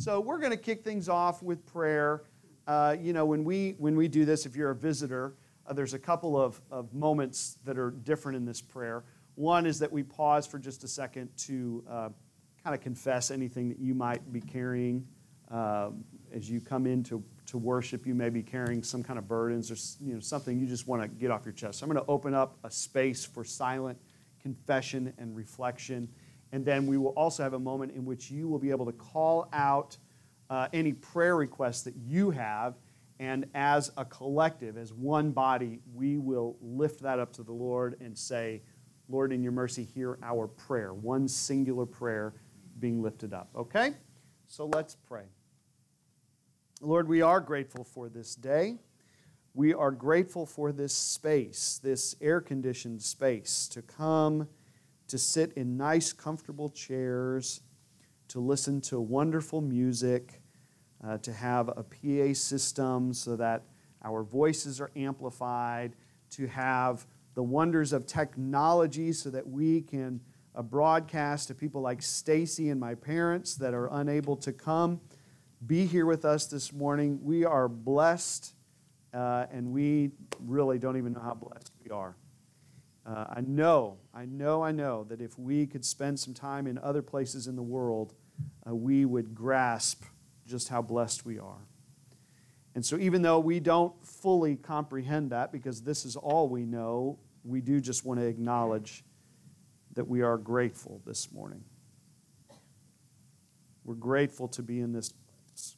So we're going to kick things off with prayer. When we do this, if you're a visitor, there's a couple of moments that are different in this prayer. One is that we pause for just a second to kind of confess anything that you might be carrying. As you come in to worship, you may be carrying some kind of burdens or something you just want to get off your chest. So I'm going to open up a space for silent confession and reflection. And then we will also have a moment in which you will be able to call out any prayer requests that you have. And as a collective, as one body, we will lift that up to the Lord and say, Lord, in your mercy, hear our prayer. One singular prayer being lifted up. Okay? So let's pray. Lord, we are grateful for this day. We are grateful for this space, this air-conditioned space, to come to sit in nice, comfortable chairs, to listen to wonderful music, to have a PA system so that our voices are amplified, to have the wonders of technology so that we can broadcast to people like Stacy and my parents that are unable to come, be here with us this morning. We are blessed, and we really don't even know how blessed we are. I know that if we could spend some time in other places in the world, we would grasp just how blessed we are. And so even though we don't fully comprehend that, because this is all we know, we do just want to acknowledge that we are grateful this morning. We're grateful to be in this place.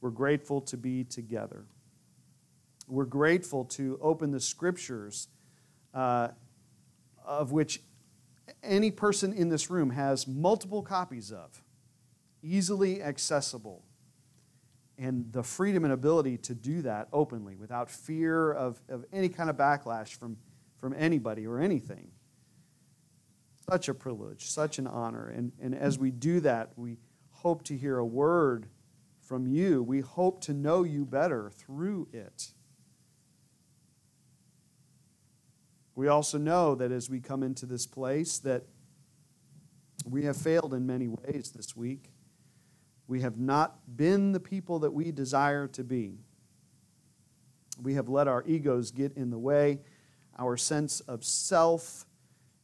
We're grateful to be together. We're grateful to open the Scriptures, of which any person in this room has multiple copies of, easily accessible, and the freedom and ability to do that openly without fear of any kind of backlash from anybody or anything. Such a privilege, such an honor. And as we do that, we hope to hear a word from you. We hope to know you better through it. We also know that as we come into this place that we have failed in many ways this week. We have not been the people that we desire to be. We have let our egos get in the way, our sense of self,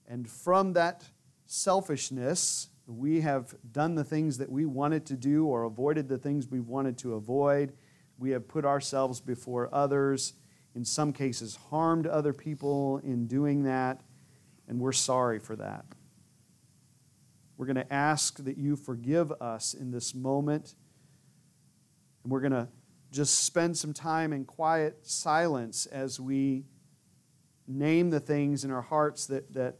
and from that selfishness, we have done the things that we wanted to do or avoided the things we wanted to avoid. We have put ourselves before others. In some cases, harmed other people in doing that, and we're sorry for that. We're going to ask that you forgive us in this moment, and we're going to just spend some time in quiet silence as we name the things in our hearts that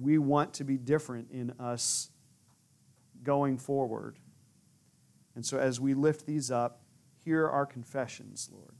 we want to be different in us going forward. And so as we lift these up, hear our confessions, Lord.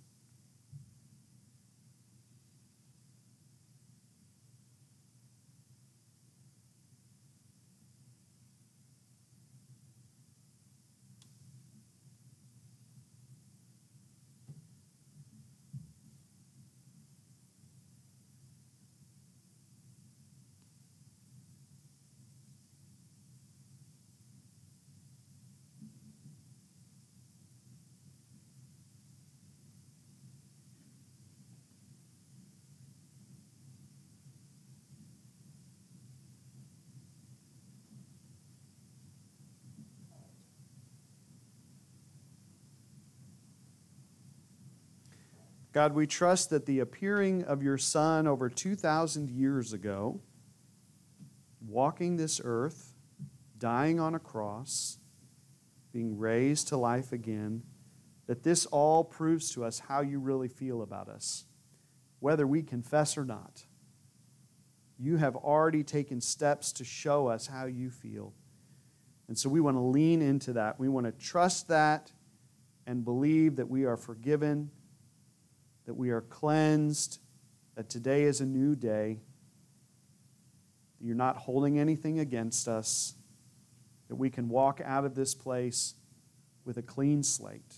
God, we trust that the appearing of your Son over 2,000 years ago, walking this earth, dying on a cross, being raised to life again, that this all proves to us how you really feel about us, whether we confess or not. You have already taken steps to show us how you feel. And so we want to lean into that. We want to trust that and believe that we are forgiven, that we are cleansed, that today is a new day, that you're not holding anything against us, that we can walk out of this place with a clean slate.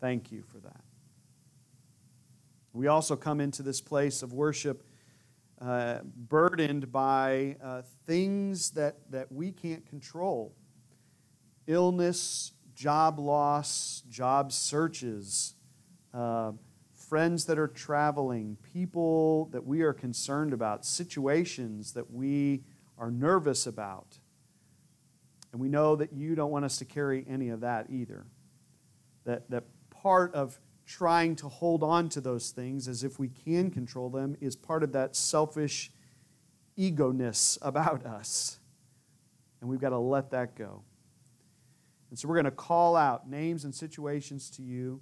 Thank you for that. We also come into this place of worship burdened by things that we can't control. Illness, job loss, job searches, friends that are traveling, people that we are concerned about, situations that we are nervous about. And we know that you don't want us to carry any of that either. That part of trying to hold on to those things as if we can control them is part of that selfish ego-ness about us. And we've got to let that go. And so we're going to call out names and situations to you,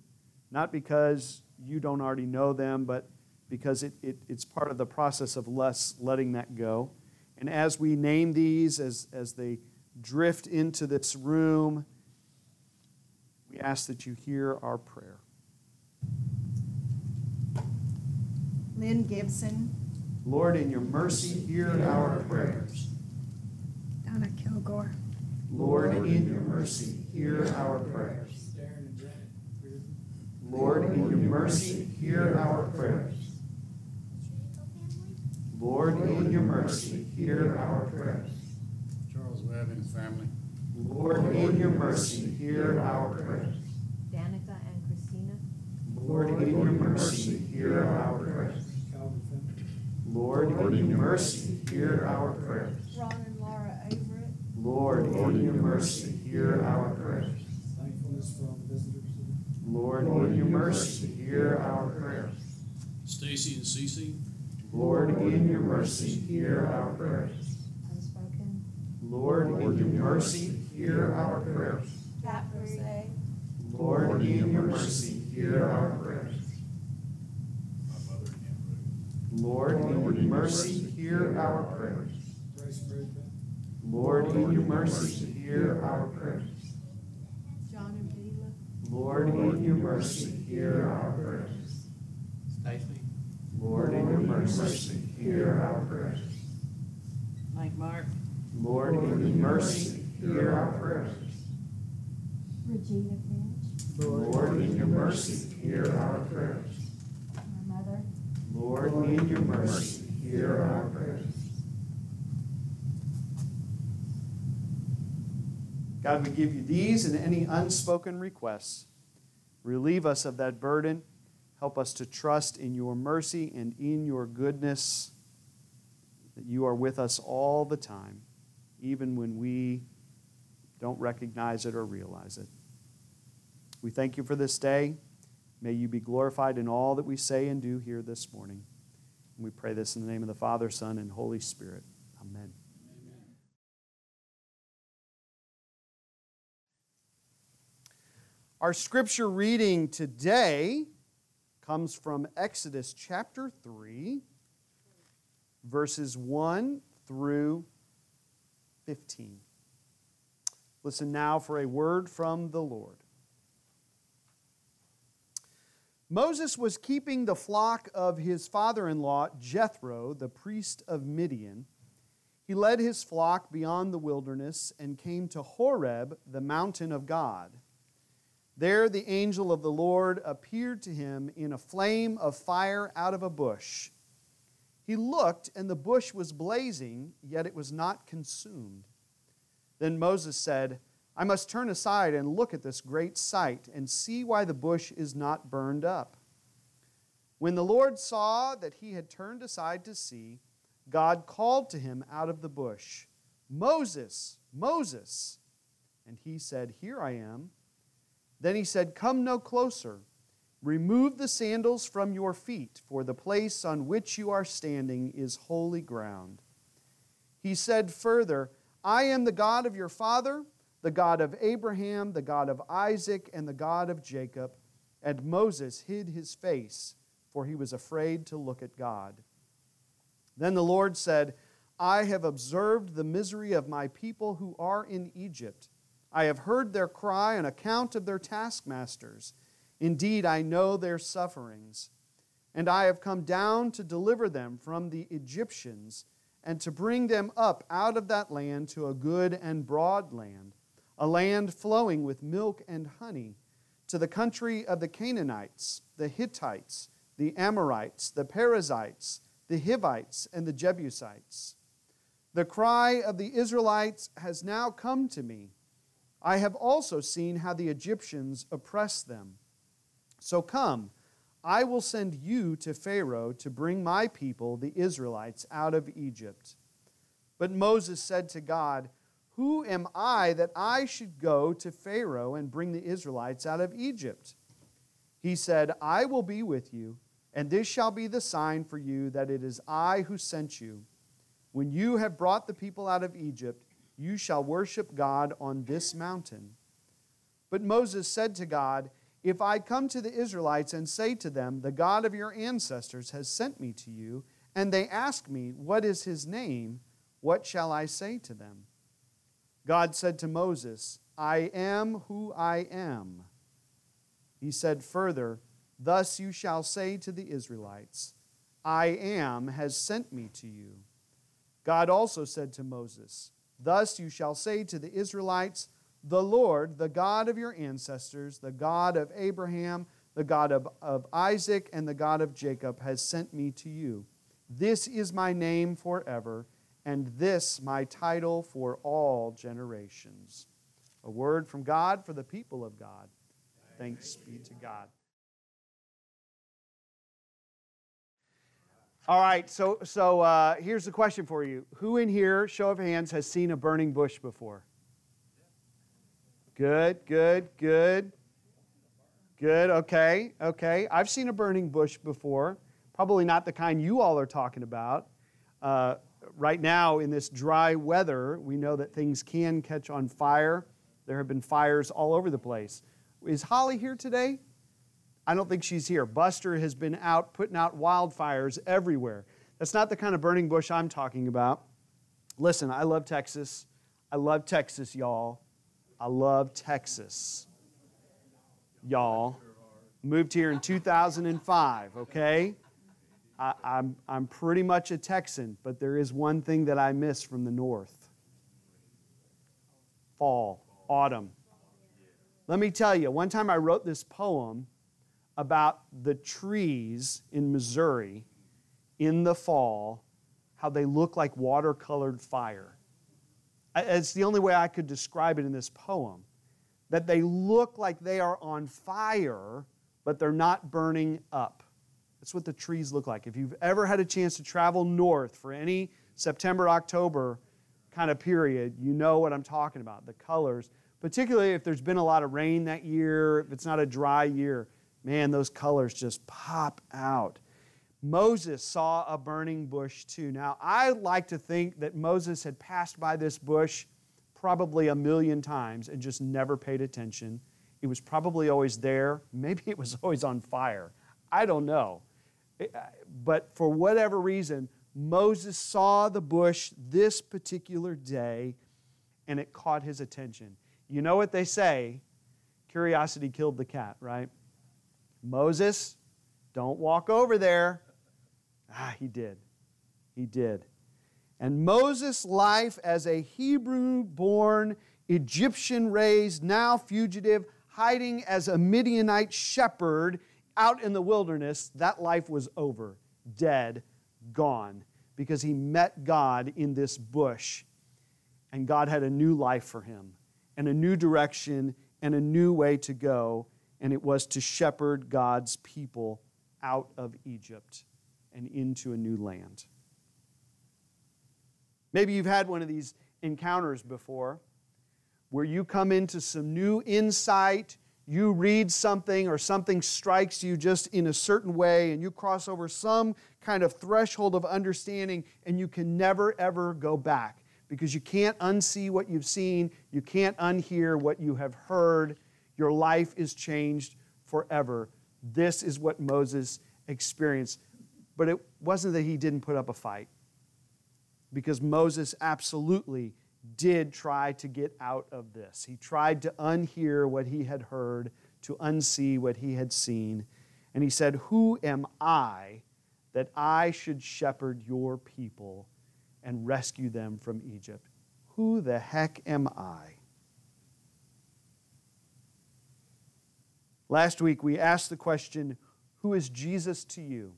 not because you don't already know them, but because it's part of the process of us letting that go. And as we name these, as they drift into this room, we ask that you hear our prayer. Lynn Gibson. Lord, in your mercy, hear our prayers. Donna Kilgore. Lord, in your mercy, hear our prayers. Lord, in your mercy, hear our prayers. Lord, in your mercy, hear our prayers. Charles Webb and his family. Lord, in your mercy, hear our prayers. Danica and Christina. Lord, in your mercy, hear our prayers. Lord, in your mercy, hear our prayers. Ron and Laura Everett. Lord, in your mercy, hear our prayers. Thankfulness for all the visitors. Lord, in your mercy, hear our prayers. Stacy and Cece. Lord, in your mercy, hear our prayers. Unspoken. Lord, in your mercy, hear our prayers. Catherine. Lord, in your mercy, hear our prayers. My mother and Lord, in your mercy, hear our prayers. Lord, in your mercy, hear our prayers. John and Lord, in your mercy, hear our prayers. Stacy. Lord, in your mercy, hear our prayers. Mike Mark. Lord, in your mercy, hear our prayers. Regina Finch. Lord, in your mercy, hear our prayers. My mother. Lord, in your mercy, hear our prayers. God, we give you these and any unspoken requests. Relieve us of that burden. Help us to trust in your mercy and in your goodness, that you are with us all the time, even when we don't recognize it or realize it. We thank you for this day. May you be glorified in all that we say and do here this morning. And we pray this in the name of the Father, Son, and Holy Spirit. Amen. Our scripture reading today comes from Exodus chapter 3, verses 1 through 15. Listen now for a word from the Lord. Moses was keeping the flock of his father-in-law, Jethro, the priest of Midian. He led his flock beyond the wilderness and came to Horeb, the mountain of God. There the angel of the Lord appeared to him in a flame of fire out of a bush. He looked, and the bush was blazing, yet it was not consumed. Then Moses said, I must turn aside and look at this great sight and see why the bush is not burned up. When the Lord saw that he had turned aside to see, God called to him out of the bush, Moses, Moses. And he said, Here I am. Then he said, Come no closer. Remove the sandals from your feet, for the place on which you are standing is holy ground. He said further, I am the God of your father, the God of Abraham, the God of Isaac, and the God of Jacob. And Moses hid his face, for he was afraid to look at God. Then the Lord said, I have observed the misery of my people who are in Egypt. I have heard their cry on account of their taskmasters. Indeed, I know their sufferings. And I have come down to deliver them from the Egyptians and to bring them up out of that land to a good and broad land, a land flowing with milk and honey, to the country of the Canaanites, the Hittites, the Amorites, the Perizzites, the Hivites, and the Jebusites. The cry of the Israelites has now come to me. I have also seen how the Egyptians oppress them. So come, I will send you to Pharaoh to bring my people, the Israelites, out of Egypt." But Moses said to God, "Who am I that I should go to Pharaoh and bring the Israelites out of Egypt?" He said, "I will be with you, and this shall be the sign for you that it is I who sent you. When you have brought the people out of Egypt, you shall worship God on this mountain." But Moses said to God, "If I come to the Israelites and say to them, 'The God of your ancestors has sent me to you,' and they ask me, 'What is his name?' what shall I say to them?" God said to Moses, "I am who I am." He said further, "Thus you shall say to the Israelites, 'I am has sent me to you.'" God also said to Moses, "Thus you shall say to the Israelites, 'The Lord, the God of your ancestors, the God of Abraham, the God of Isaac, and the God of Jacob, has sent me to you. This is my name forever, and this my title for all generations.'" A word from God for the people of God. Thanks be to God. All right, so here's the question for you. Who in here, show of hands, has seen a burning bush before? Good, okay. I've seen a burning bush before. Probably not the kind you all are talking about. Right now, in this dry weather, we know that things can catch on fire. There have been fires all over the place. Is Holly here today? I don't think she's here. Buster has been out putting out wildfires everywhere. That's not the kind of burning bush I'm talking about. Listen, I love Texas. I love Texas, y'all. I love Texas, y'all. Moved here in 2005, okay? I'm pretty much a Texan, but there is one thing that I miss from the north. Fall, autumn. Let me tell you, one time I wrote this poem about the trees in Missouri in the fall, how they look like watercolored fire. It's the only way I could describe it in this poem, that they look like they are on fire, but they're not burning up. That's what the trees look like. If you've ever had a chance to travel north for any September, October kind of period, you know what I'm talking about, the colors, particularly if there's been a lot of rain that year, if it's not a dry year. Man, those colors just pop out. Moses saw a burning bush too. Now, I like to think that Moses had passed by this bush probably a million times and just never paid attention. It was probably always there. Maybe it was always on fire. I don't know. But for whatever reason, Moses saw the bush this particular day, and it caught his attention. You know what they say, curiosity killed the cat, right? Moses, don't walk over there. He did. And Moses' life as a Hebrew-born, Egyptian-raised, now fugitive, hiding as a Midianite shepherd out in the wilderness, that life was over, dead, gone, because he met God in this bush. And God had a new life for him, and a new direction, and a new way to go. And it was to shepherd God's people out of Egypt and into a new land. Maybe you've had one of these encounters before where you come into some new insight, you read something or something strikes you just in a certain way, and you cross over some kind of threshold of understanding, and you can never, ever go back because you can't unsee what you've seen, you can't unhear what you have heard. Your life is changed forever. This is what Moses experienced. But it wasn't that he didn't put up a fight, because Moses absolutely did try to get out of this. He tried to unhear what he had heard, to unsee what he had seen. And he said, "Who am I that I should shepherd your people and rescue them from Egypt? Who the heck am I?" Last week, we asked the question, who is Jesus to you?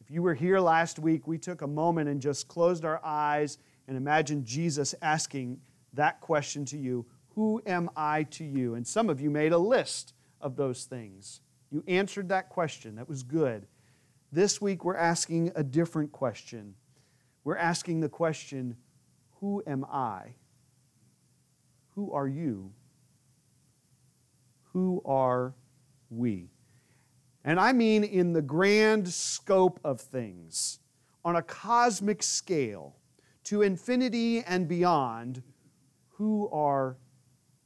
If you were here last week, we took a moment and just closed our eyes and imagined Jesus asking that question to you, who am I to you? And some of you made a list of those things. You answered that question. That was good. This week we're asking a different question. We're asking the question, who am I? Who are you? Who are we? And I mean in the grand scope of things, on a cosmic scale, to infinity and beyond, who are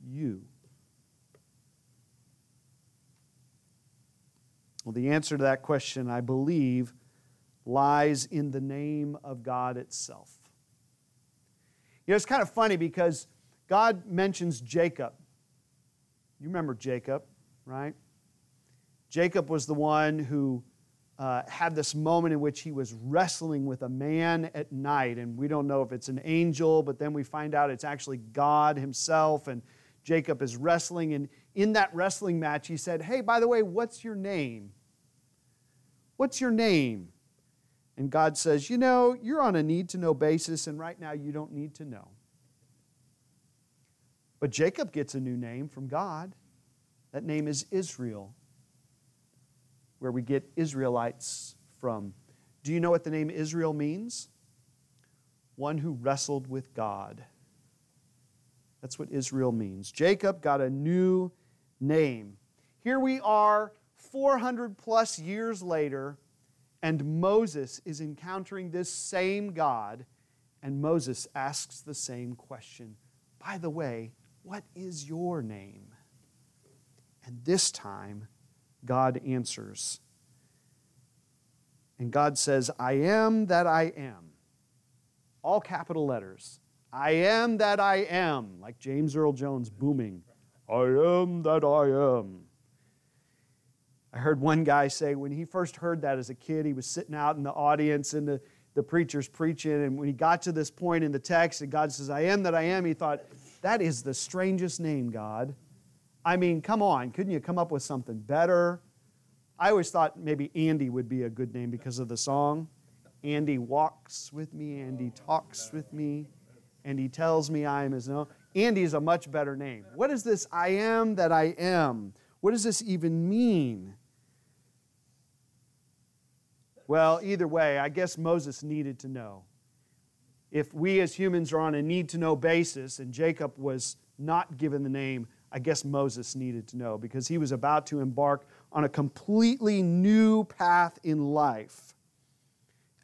you? Well, the answer to that question, I believe, lies in the name of God itself. You know, it's kind of funny because God mentions Jacob. You remember Jacob, right? Jacob was the one who had this moment in which he was wrestling with a man at night, and we don't know if it's an angel, but then we find out it's actually God himself, and Jacob is wrestling, and in that wrestling match, he said, hey, by the way, what's your name? What's your name? And God says, you know, you're on a need-to-know basis, and right now you don't need to know. But Jacob gets a new name from God. That name is Israel, where we get Israelites from. Do you know what the name Israel means? One who wrestled with God. That's what Israel means. Jacob got a new name. Here we are 400 plus years later, and Moses is encountering this same God, and Moses asks the same question. By the way, what is your name? And this time, God answers. And God says, I am that I am. All capital letters. I am that I am, like James Earl Jones booming. I am that I am. I heard one guy say when he first heard that as a kid, he was sitting out in the audience and the preacher's preaching, and when he got to this point in the text and God says, I am that I am, he thought, that is the strangest name, God. I mean, come on, couldn't you come up with something better? I always thought maybe Andy would be a good name because of the song. Andy walks with me, Andy talks with me, and he tells me I am his own. Andy is a much better name. What is this I am that I am? What does this even mean? Well, either way, I guess Moses needed to know. If we as humans are on a need-to-know basis and Jacob was not given the name, I guess Moses needed to know because he was about to embark on a completely new path in life.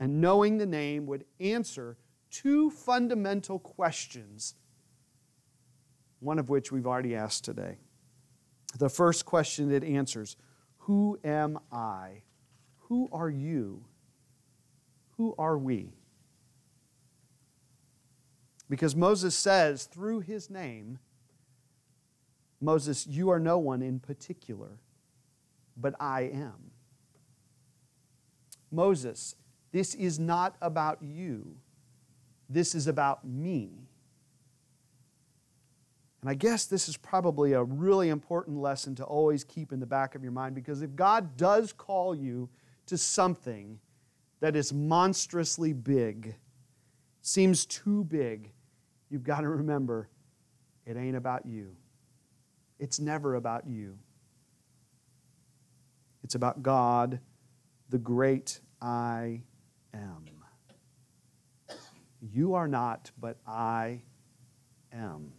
And knowing the name would answer two fundamental questions, one of which we've already asked today. The first question it answers, who am I? Who are you? Who are we? Because Moses says through his name, Moses, you are no one in particular, but I am. Moses, this is not about you. This is about me. And I guess this is probably a really important lesson to always keep in the back of your mind, because if God does call you to something that is monstrously big, seems too big, you've got to remember, it ain't about you. It's never about you. It's about God, the great I am. You are not, but I am.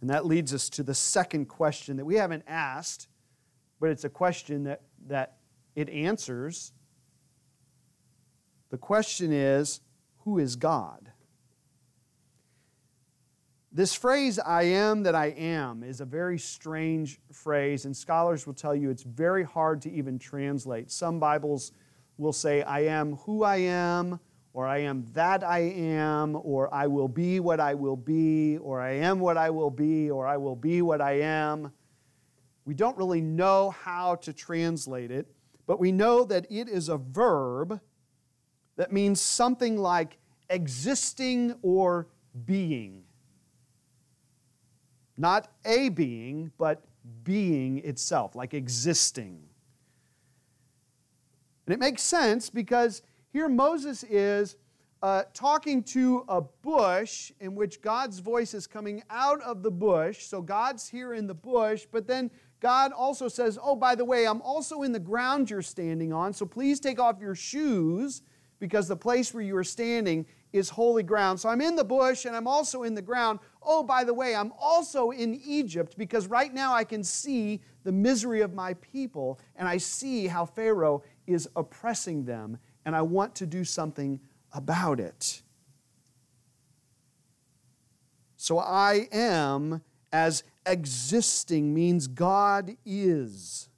And that leads us to the second question that we haven't asked, but it's a question that it answers. The question is, who is God? This phrase, I am that I am, is a very strange phrase, and scholars will tell you it's very hard to even translate. Some Bibles will say, I am who I am, or I am that I am, or I will be what I will be, or I am what I will be, or I will be what I am. We don't really know how to translate it, but we know that it is a verb that means something like existing or being. Not a being, but being itself, like existing. And it makes sense because here Moses is talking to a bush in which God's voice is coming out of the bush. So God's here in the bush, but then God also says, oh, by the way, I'm also in the ground you're standing on, so please take off your shoes because the place where you are standing is holy ground. So I'm in the bush and I'm also in the ground. Oh, by the way, I'm also in Egypt because right now I can see the misery of my people and I see how Pharaoh is oppressing them and I want to do something about it. So I am as existing means God is.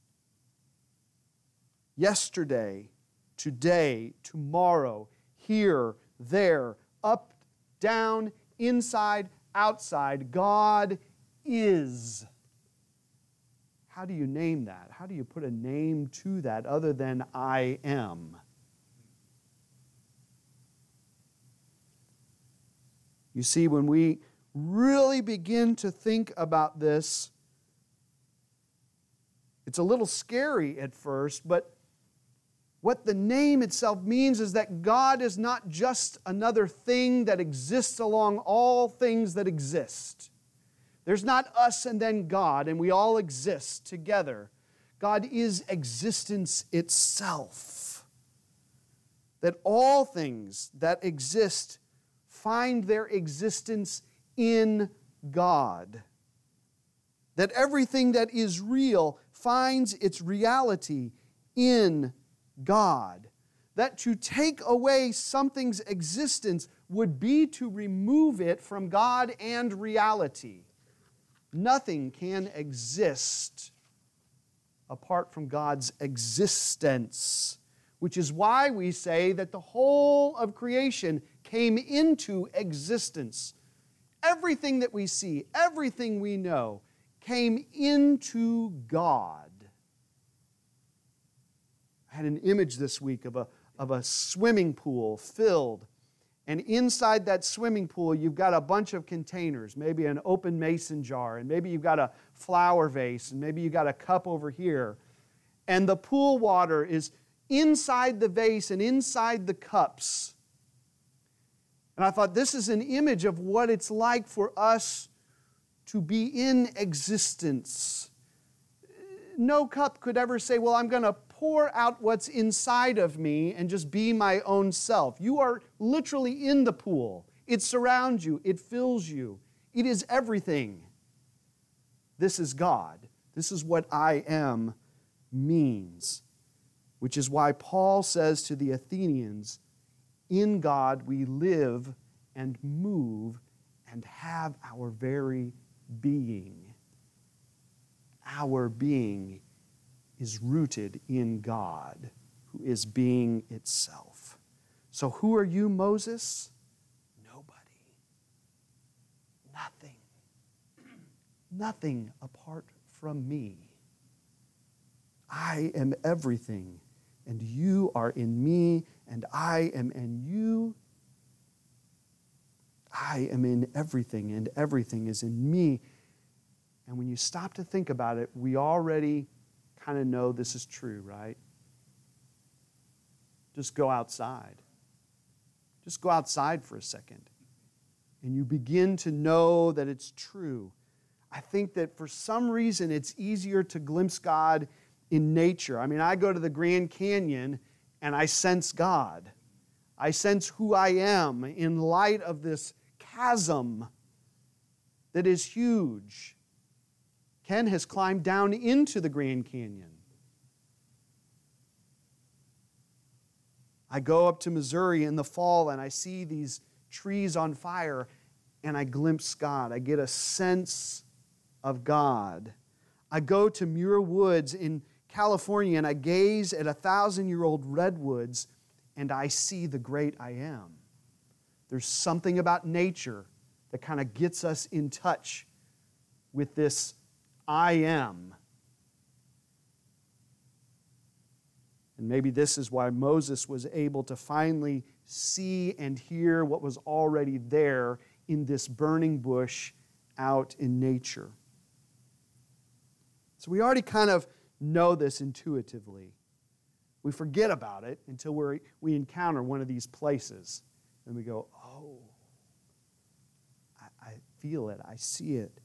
Yesterday, today, tomorrow, here, there, up, down, inside, outside, God is. How do you name that? How do you put a name to that other than I am? You see, when we really begin to think about this, it's a little scary at first, but what the name itself means is that God is not just another thing that exists along all things that exist. There's not us and then God, and we all exist together. God is existence itself. That all things that exist find their existence in God. That everything that is real finds its reality in God, that to take away something's existence would be to remove it from God and reality. Nothing can exist apart from God's existence, which is why we say that the whole of creation came into existence. Everything that we see, everything we know, came into God. I had an image this week of a swimming pool filled, and inside that swimming pool you've got a bunch of containers, maybe an open mason jar, and maybe you've got a flower vase, and maybe you've got a cup over here. And the pool water is inside the vase and inside the cups. And I thought this is an image of what it's like for us to be in existence. No cup could ever say, well, I'm going to pour out what's inside of me and just be my own self. You are literally in the pool. It surrounds you. It fills you. It is everything. This is God. This is what I am means, which is why Paul says to the Athenians, in God we live and move and have our very being. Our being is rooted in God, who is being itself. So who are you, Moses? Nobody. Nothing. Nothing apart from me. I am everything, and you are in me, and I am in you. I am in everything, and everything is in me. And when you stop to think about it, we already kind of know this is true, right? Just go outside. Just go outside for a second. And you begin to know that it's true. I think that for some reason it's easier to glimpse God in nature. I mean, I go to the Grand Canyon and I sense God. I sense who I am in light of this chasm that is huge. Ken has climbed down into the Grand Canyon. I go up to Missouri in the fall and I see these trees on fire and I glimpse God. I get a sense of God. I go to Muir Woods in California and I gaze at 1,000-year-old redwoods and I see the great I am. There's something about nature that kind of gets us in touch with this I am. And maybe this is why Moses was able to finally see and hear what was already there in this burning bush out in nature. So we already kind of know this intuitively. We forget about it until we encounter one of these places. and we go, oh, I feel it, I see it.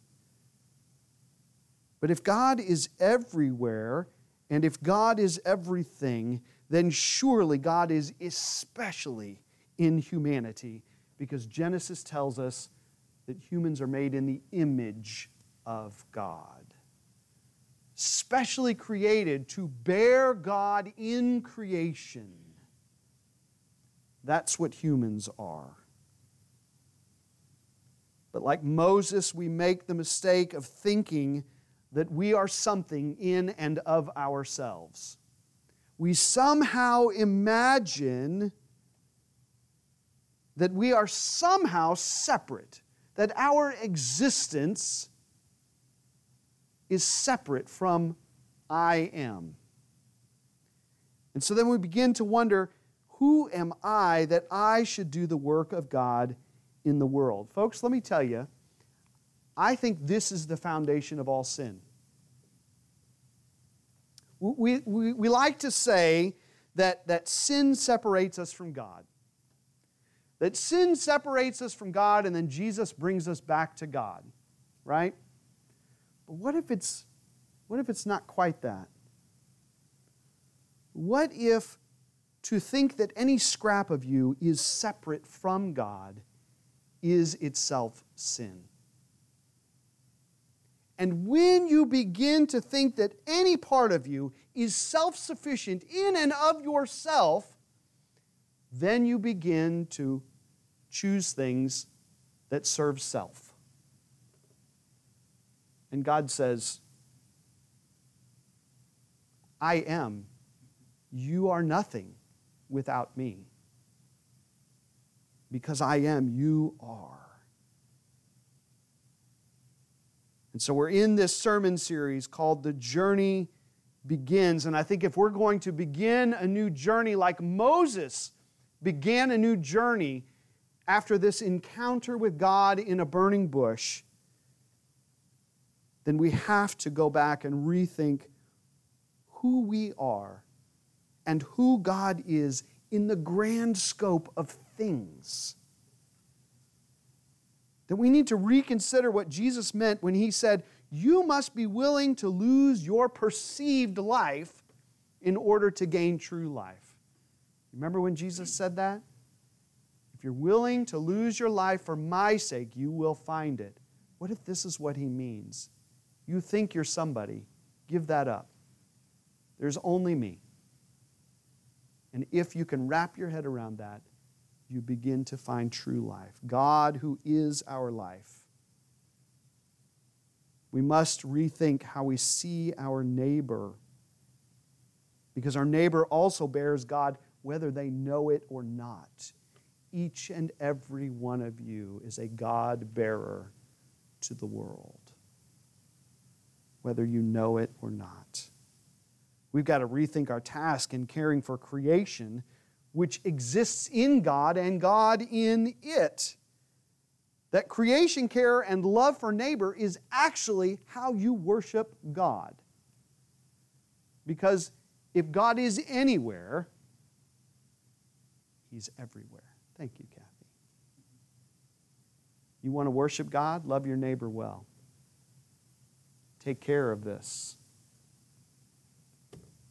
But if God is everywhere, and if God is everything, then surely God is especially in humanity, because Genesis tells us that humans are made in the image of God, specially created to bear God in creation. That's what humans are. But like Moses, we make the mistake of thinking that we are something in and of ourselves. We somehow imagine that we are somehow separate, that our existence is separate from I am. And so then we begin to wonder, who am I that I should do the work of God in the world? Folks, let me tell you, I think this is the foundation of all sin. We like to say that sin separates us from God. That sin separates us from God, and then Jesus brings us back to God, right? But what if it's not quite that? What if to think that any scrap of you is separate from God is itself sin? And when you begin to think that any part of you is self-sufficient in and of yourself, then you begin to choose things that serve self. And God says, I am. You are nothing without me. Because I am, you are. And so we're in this sermon series called The Journey Begins. And I think if we're going to begin a new journey like Moses began a new journey after this encounter with God in a burning bush, then we have to go back and rethink who we are and who God is in the grand scope of things. That we need to reconsider what Jesus meant when he said, you must be willing to lose your perceived life in order to gain true life. Remember when Jesus said that? If you're willing to lose your life for my sake, you will find it. What if this is what he means? You think you're somebody. Give that up. There's only me. And if you can wrap your head around that, you begin to find true life. God, who is our life. We must rethink how we see our neighbor, because our neighbor also bears God, whether they know it or not. Each and every one of you is a God bearer to the world, whether you know it or not. We've got to rethink our task in caring for creation, which exists in God and God in it. That creation care and love for neighbor is actually how you worship God. Because if God is anywhere, he's everywhere. Thank you, Kathy. You want to worship God? Love your neighbor well. Take care of this.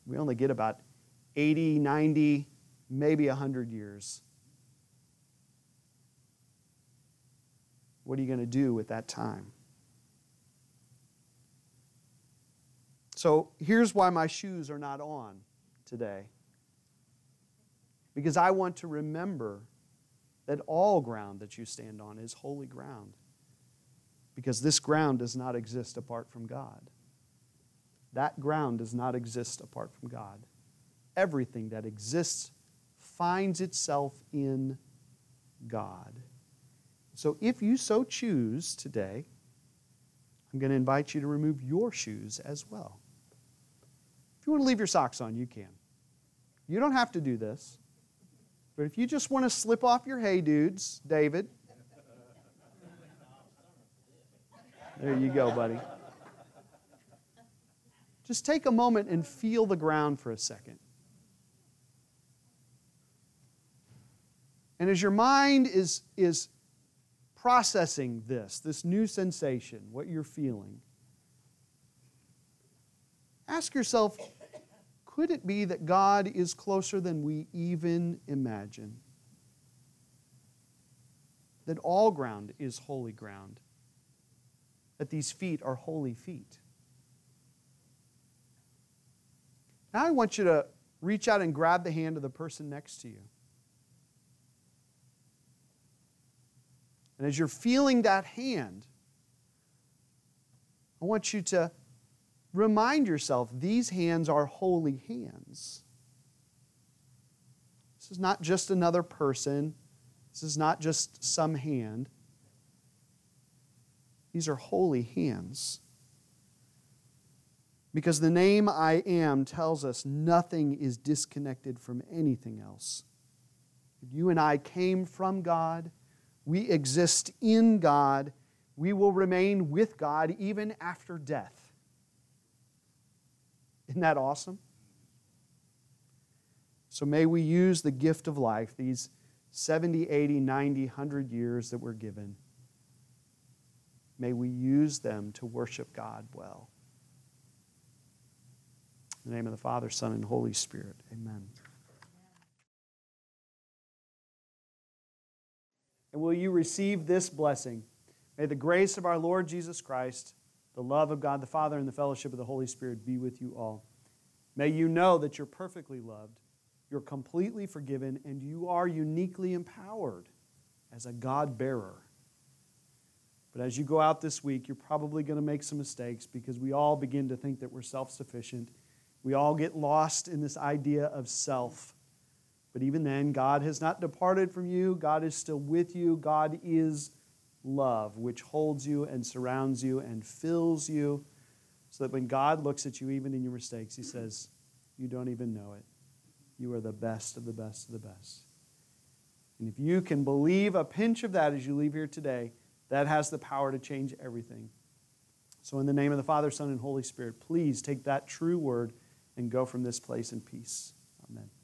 We only get about 80, 90, maybe 100 years. What are you going to do with that time? So here's why my shoes are not on today. Because I want to remember that all ground that you stand on is holy ground. Because this ground does not exist apart from God. That ground does not exist apart from God. Everything that exists finds itself in God. So if you so choose today, I'm going to invite you to remove your shoes as well. If you want to leave your socks on, you can. You don't have to do this. But if you just want to slip off your hey dudes, David. There you go, buddy. Just take a moment and feel the ground for a second. And as your mind is processing this new sensation, what you're feeling, ask yourself, could it be that God is closer than we even imagine? That all ground is holy ground. That these feet are holy feet. Now I want you to reach out and grab the hand of the person next to you. And as you're feeling that hand, I want you to remind yourself, these hands are holy hands. This is not just another person. This is not just some hand. These are holy hands. Because the name I am tells us nothing is disconnected from anything else. You and I came from God. We exist in God. We will remain with God even after death. Isn't that awesome? So may we use the gift of life, these 70, 80, 90, 100 years that we're given. May we use them to worship God well. In the name of the Father, Son, and Holy Spirit. Amen. And will you receive this blessing? May the grace of our Lord Jesus Christ, the love of God the Father, and the fellowship of the Holy Spirit be with you all. May you know that you're perfectly loved, you're completely forgiven, and you are uniquely empowered as a God-bearer. But as you go out this week, you're probably going to make some mistakes because we all begin to think that we're self-sufficient. We all get lost in this idea of self. But even then, God has not departed from you. God is still with you. God is love, which holds you and surrounds you and fills you, so that when God looks at you, even in your mistakes, He says, you don't even know it. You are the best of the best of the best. And if you can believe a pinch of that as you leave here today, that has the power to change everything. So in the name of the Father, Son, and Holy Spirit, please take that true word and go from this place in peace. Amen.